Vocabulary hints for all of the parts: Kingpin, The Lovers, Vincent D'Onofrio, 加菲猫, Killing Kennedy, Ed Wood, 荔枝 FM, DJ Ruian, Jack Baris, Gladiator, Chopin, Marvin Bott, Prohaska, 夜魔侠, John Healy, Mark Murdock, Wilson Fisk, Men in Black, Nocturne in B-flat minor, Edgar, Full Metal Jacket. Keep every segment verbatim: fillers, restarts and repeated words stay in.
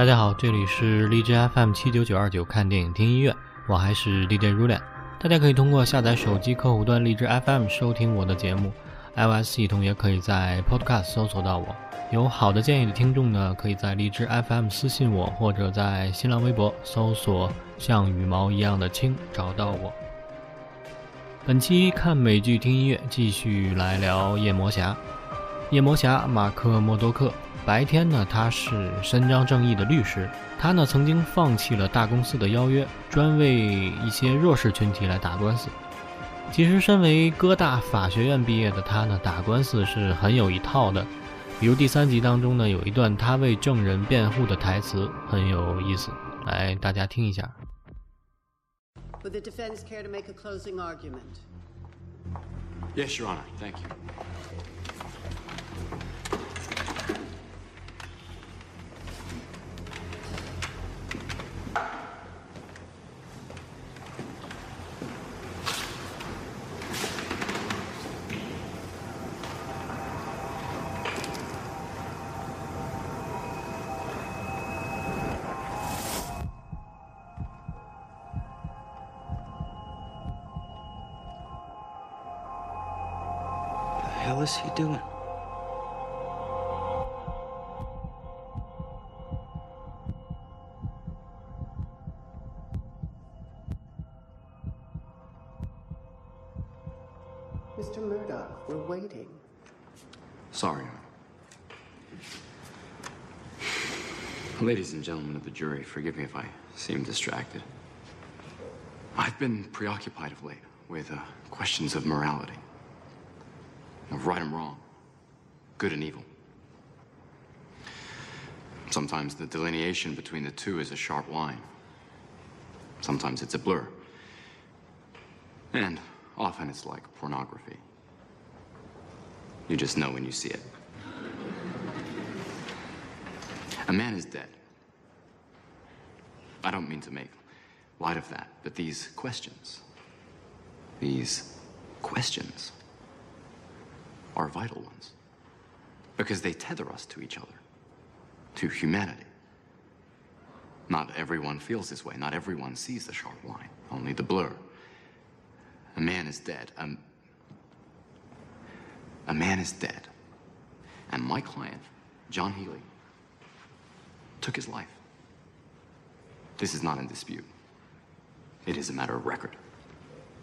大家好，这里是荔枝 F M 七九九二九看电影听音乐，我还是 D J Ruian。大家可以通过下载手机客户端荔枝 F M 收听我的节目， iOS 系统也可以在 Podcast 搜索到我。有好的建议的听众呢，可以在荔枝 F M 私信我，或者在新浪微博搜索像羽毛一样的青找到我。本期看美剧听音乐，继续来聊夜魔侠。夜魔侠马克·默多克，白天呢他是伸张正义的律师，他呢曾经放弃了大公司的邀约，专为一些弱势群体来打官司。其实身为哥大法学院毕业的他呢，打官司是很有一套的。比如第三集当中呢，有一段他为证人辩护的台词很有意思，来大家听一下。Would the defense care to make a closing argument? Yes, Your Honor. Thank you. What is he doing? Mister Murdoch, we're waiting. Sorry. Ladies and gentlemen of the jury, forgive me if I seem distracted. I've been preoccupied of late with uh, questions of morality.Of right and wrong, good and evil. Sometimes the delineation between the two is a sharp line. Sometimes it's a blur. And often it's like pornography. You just know when you see it. A man is dead. I don't mean to make light of that, but these questions, these questions,are vital ones, because they tether us to each other, to humanity. Not everyone feels this way, not everyone sees the sharp line, only the blur. A man is dead, a, a man is dead, and my client, John Healy, took his life. This is not in dispute. It is a matter of record,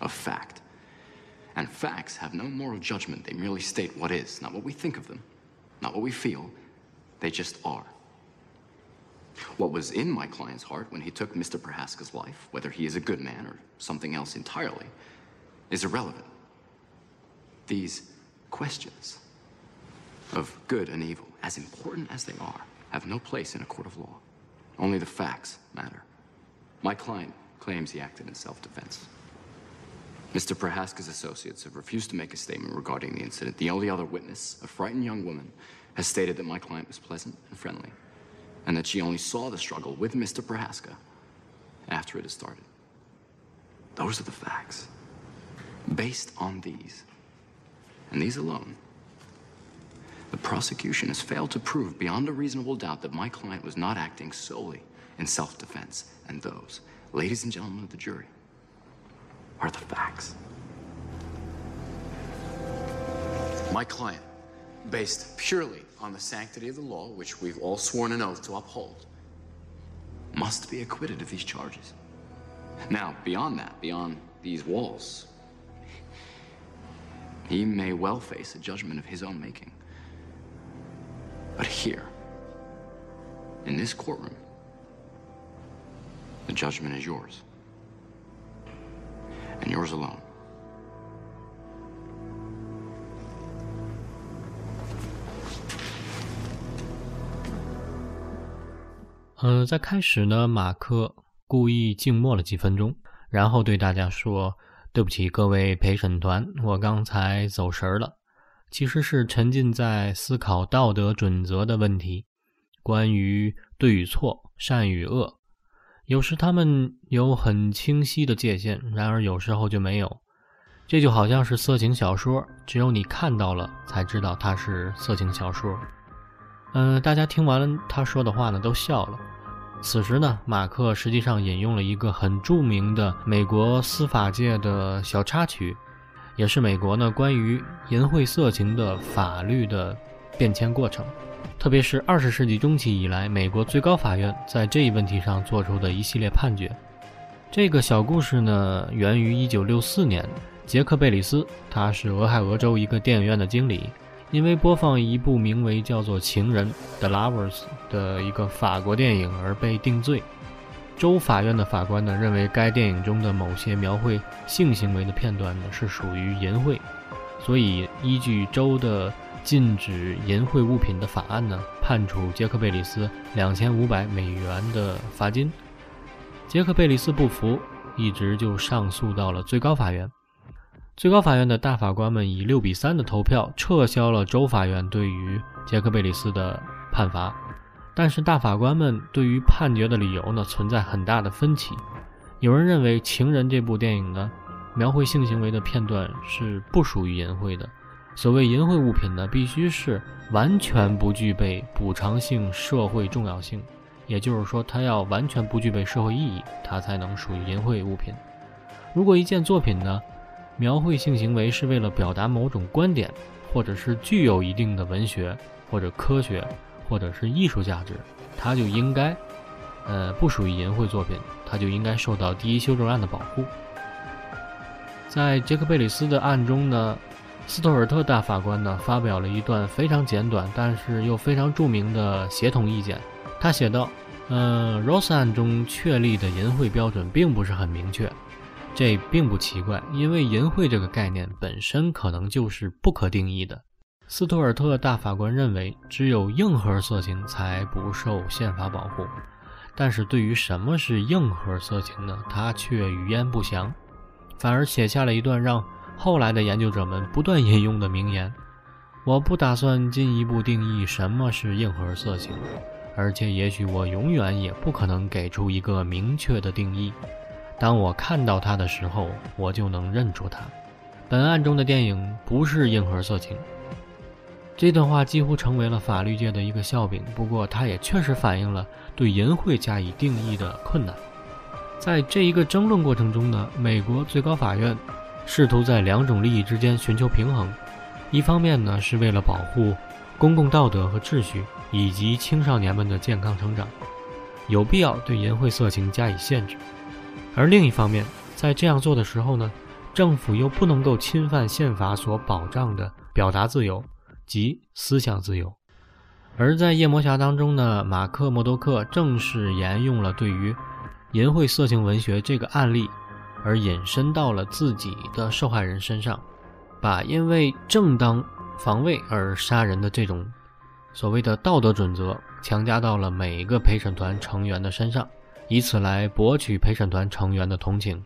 of fact.And facts have no moral judgment. They merely state what is, not what we think of them, not what we feel. They just are. What was in my client's heart when he took Mister Prohaska's life, whether he is a good man or something else entirely, is irrelevant. These questions of good and evil, as important as they are, have no place in a court of law. Only the facts matter. My client claims he acted in self-defense.Mister Prohaska's associates have refused to make a statement regarding the incident. The only other witness, a frightened young woman, has stated that my client was pleasant and friendly, and that she only saw the struggle with Mister Prohaska after it had started. Those are the facts. Based on these, and these alone, the prosecution has failed to prove beyond a reasonable doubt that my client was not acting solely in self-defense, and those, ladies and gentlemen of the jury,are the facts. My client, based purely on the sanctity of the law, which we've all sworn an oath to uphold, must be acquitted of these charges. Now, beyond that, beyond these walls, he may well face a judgment of his own making. But here, in this courtroom, the judgment is yours.And yours alone. Uh, 在开始呢，马克故意静默了几分钟，然后对大家说：“对不起，各位陪审团，我刚才走神了。”其实是沉浸在思考道德准则的问题，关于对与错、善与恶。有时他们有很清晰的界限，然而有时候就没有。这就好像是色情小说，只有你看到了才知道它是色情小说。嗯、呃，大家听完了他说的话呢，都笑了。此时呢，马克实际上引用了一个很著名的美国司法界的小插曲，也是美国呢关于淫秽色情的法律的变迁过程，特别是二十世纪中期以来，美国最高法院在这一问题上做出的一系列判决。这个小故事呢，源于一九六四年，杰克·贝里斯，他是俄亥俄州一个电影院的经理，因为播放一部名为叫做《情人》The Lovers 的一个法国电影而被定罪。州法院的法官呢认为该电影中的某些描绘性行为的片段呢是属于淫秽，所以依据州的禁止淫秽物品的法案呢，判处杰克·贝里斯两千五百美元的罚金。杰克·贝里斯不服，一直就上诉到了最高法院。最高法院的大法官们以六比三的投票撤销了州法院对于杰克·贝里斯的判罚，但是大法官们对于判决的理由呢存在很大的分歧。有人认为《情人》这部电影呢描绘性行为的片段是不属于淫秽的，所谓淫秽物品呢必须是完全不具备补偿性社会重要性，也就是说它要完全不具备社会意义，它才能属于淫秽物品。如果一件作品呢描绘性行为是为了表达某种观点，或者是具有一定的文学或者科学或者是艺术价值，它就应该呃，不属于淫秽作品，它就应该受到第一修正案的保护。在杰克·贝里斯的案中呢，斯图尔特大法官呢发表了一段非常简短但是又非常著名的协同意见。他写道，呃 Rose 案中确立的淫秽标准并不是很明确，这并不奇怪，因为淫秽这个概念本身可能就是不可定义的。斯图尔特大法官认为，只有硬核色情才不受宪法保护，但是对于什么是硬核色情呢，他却语焉不详，反而写下了一段让后来的研究者们不断引用的名言：我不打算进一步定义什么是硬核色情，而且也许我永远也不可能给出一个明确的定义，当我看到它的时候，我就能认出它。本案中的电影不是硬核色情。这段话几乎成为了法律界的一个笑柄，不过它也确实反映了对淫秽加以定义的困难。在这一个争论过程中呢，美国最高法院试图在两种利益之间寻求平衡，一方面呢是为了保护公共道德和秩序以及青少年们的健康成长，有必要对淫秽色情加以限制，而另一方面，在这样做的时候呢，政府又不能够侵犯宪法所保障的表达自由及思想自由。而在夜魔侠当中呢，马克·默多克正是沿用了对于淫秽色情文学这个案例，而引申到了自己的受害人身上，把因为正当防卫而杀人的这种所谓的道德准则强加到了每一个陪审团成员的身上，以此来博取陪审团成员的同情。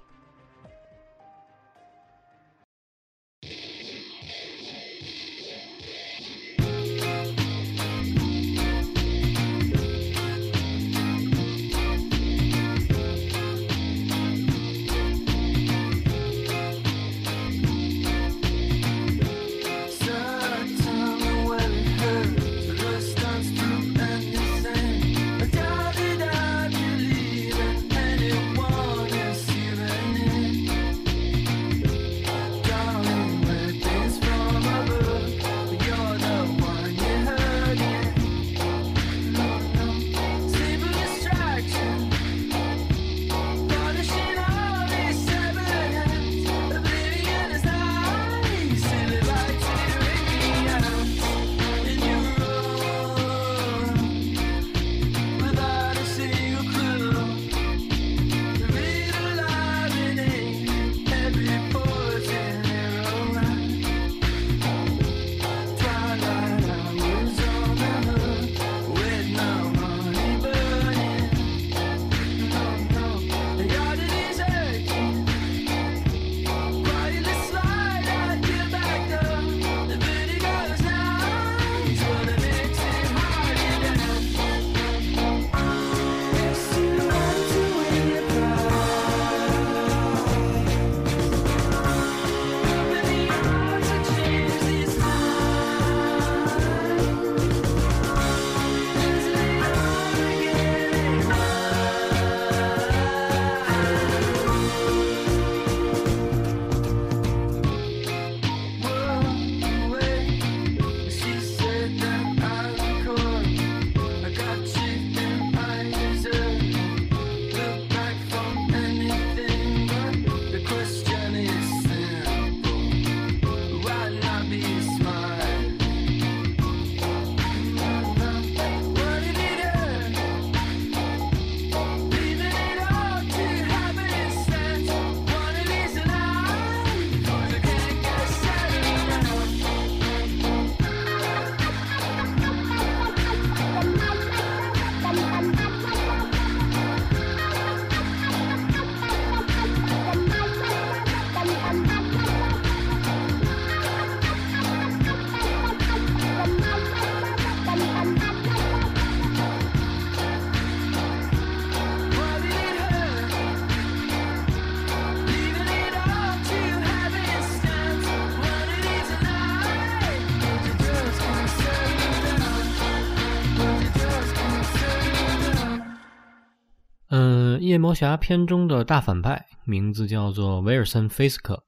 夜魔侠篇中的大反派，名字叫做威尔森·菲斯克，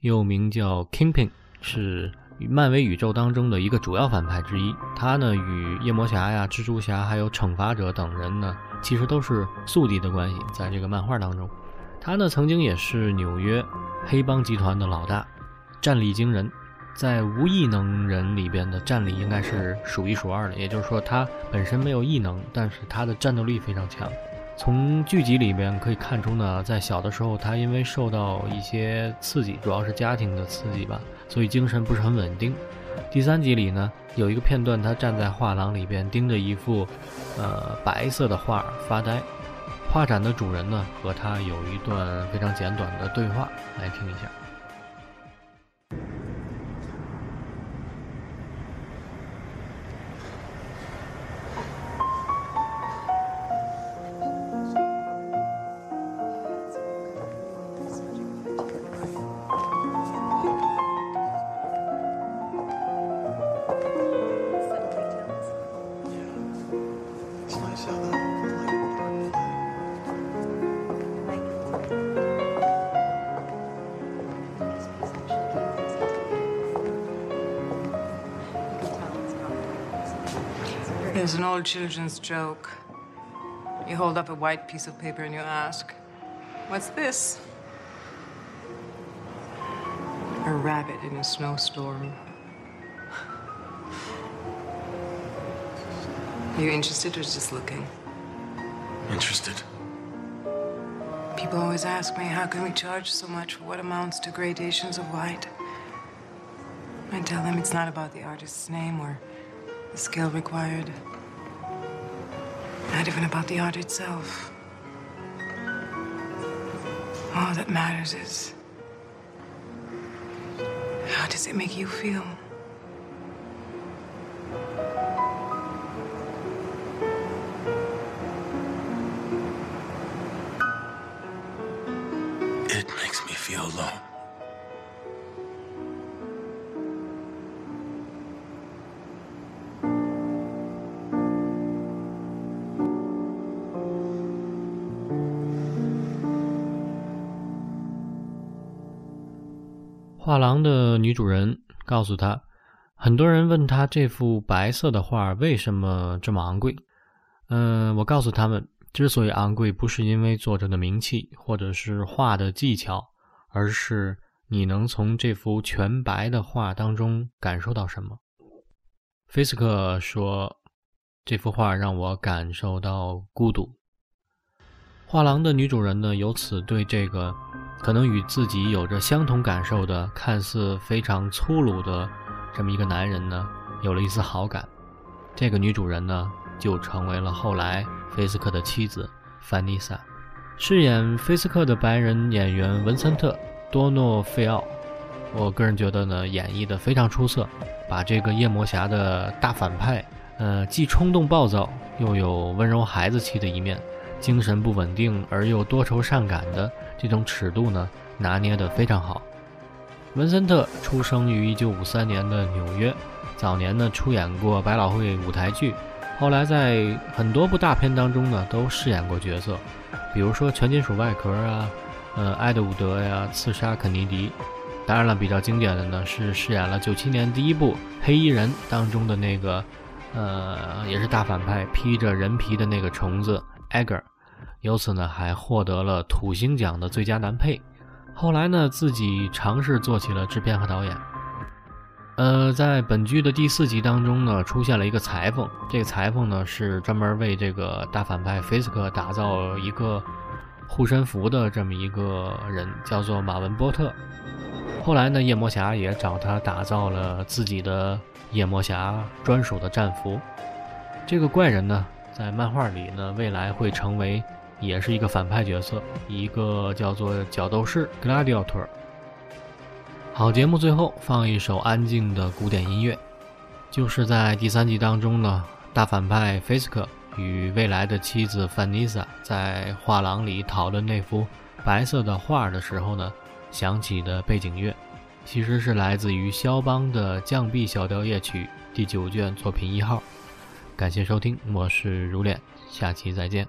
又名叫 Kingpin， 是漫威宇宙当中的一个主要反派之一。他呢与夜魔侠呀、蜘蛛侠还有惩罚者等人呢，其实都是宿敌的关系。在这个漫画当中，他呢曾经也是纽约黑帮集团的老大，战力惊人，在无异能人里边的战力应该是数一数二的，也就是说他本身没有异能，但是他的战斗力非常强。从剧集里边可以看出呢，在小的时候他因为受到一些刺激，主要是家庭的刺激吧，所以精神不是很稳定。第三集里呢有一个片段，他站在画廊里边盯着一幅呃白色的画发呆，画展的主人呢和他有一段非常简短的对话，来听一下。There's an old children's joke. You hold up a white piece of paper and you ask, "What's this?" A rabbit in a snowstorm. Are you interested or just looking? Interested. People always ask me, how can we charge so much for what amounts to gradations of white? I tell them it's not about the artist's name or the skill required. Not even about the art itself. All that matters is, how does it make you feel? It makes me feel alone.画廊的女主人告诉他，很多人问他这幅白色的画为什么这么昂贵。嗯、呃，我告诉他们，之所以昂贵，不是因为作者的名气或者是画的技巧，而是你能从这幅全白的画当中感受到什么。菲斯克说，这幅画让我感受到孤独。画廊的女主人呢，由此对这个可能与自己有着相同感受的看似非常粗鲁的这么一个男人呢有了一丝好感。这个女主人呢就成为了后来菲斯克的妻子凡妮萨。饰演菲斯克的白人演员文森特·多诺费奥，我个人觉得呢演绎的非常出色，把这个夜魔侠的大反派呃，既冲动暴躁又有温柔孩子气的一面，精神不稳定而又多愁善感的这种尺度呢拿捏得非常好。文森特出生于一九五三年的纽约，早年呢出演过百老汇舞台剧，后来在很多部大片当中呢都饰演过角色，比如说全金属外壳啊、呃、爱德伍德呀、刺杀肯尼迪。当然了，比较经典的呢是饰演了九七年第一部黑衣人当中的那个呃，也是大反派，披着人皮的那个虫子艾格，由此呢还获得了土星奖的最佳男配。后来呢自己尝试做起了制片和导演。呃，在本剧的第四集当中呢出现了一个裁缝，这个裁缝呢是专门为这个大反派菲斯克打造一个护身符的这么一个人，叫做马文波特。后来呢夜魔侠也找他打造了自己的夜魔侠专属的战服。这个怪人呢在漫画里呢未来会成为也是一个反派角色，一个叫做角斗士 Gladiator。 好，节目最后放一首安静的古典音乐，就是在第三集当中呢大反派菲斯克与未来的妻子范妮萨在画廊里讨论那幅白色的画的时候呢响起的背景乐，其实是来自于肖邦的降 B 小调夜曲第九卷作品一号。感谢收听，我是如脸，下期再见。